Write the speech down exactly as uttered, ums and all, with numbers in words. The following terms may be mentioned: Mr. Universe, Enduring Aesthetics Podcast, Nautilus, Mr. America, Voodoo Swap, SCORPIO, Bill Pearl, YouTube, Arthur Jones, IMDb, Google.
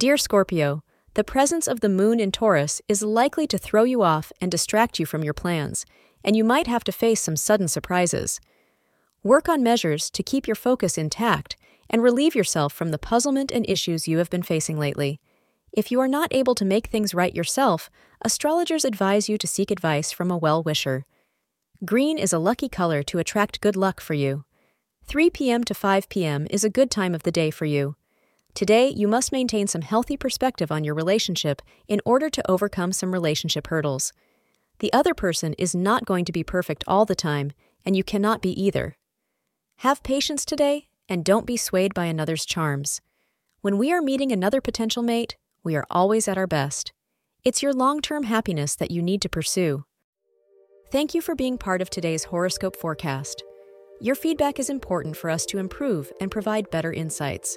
Dear Scorpio, the presence of the moon in Taurus is likely to throw you off and distract you from your plans, and you might have to face some sudden surprises. Work on measures to keep your focus intact and relieve yourself from the puzzlement and issues you have been facing lately. If you are not able to make things right yourself, astrologers advise you to seek advice from a well-wisher. Green is a lucky color to attract good luck for you. three p m to five p m is a good time of the day for you. Today, you must maintain some healthy perspective on your relationship in order to overcome some relationship hurdles. The other person is not going to be perfect all the time, and you cannot be either. Have patience today, and don't be swayed by another's charms. When we are meeting another potential mate, we are always at our best. It's your long-term happiness that you need to pursue. Thank you for being part of today's horoscope forecast. Your feedback is important for us to improve and provide better insights.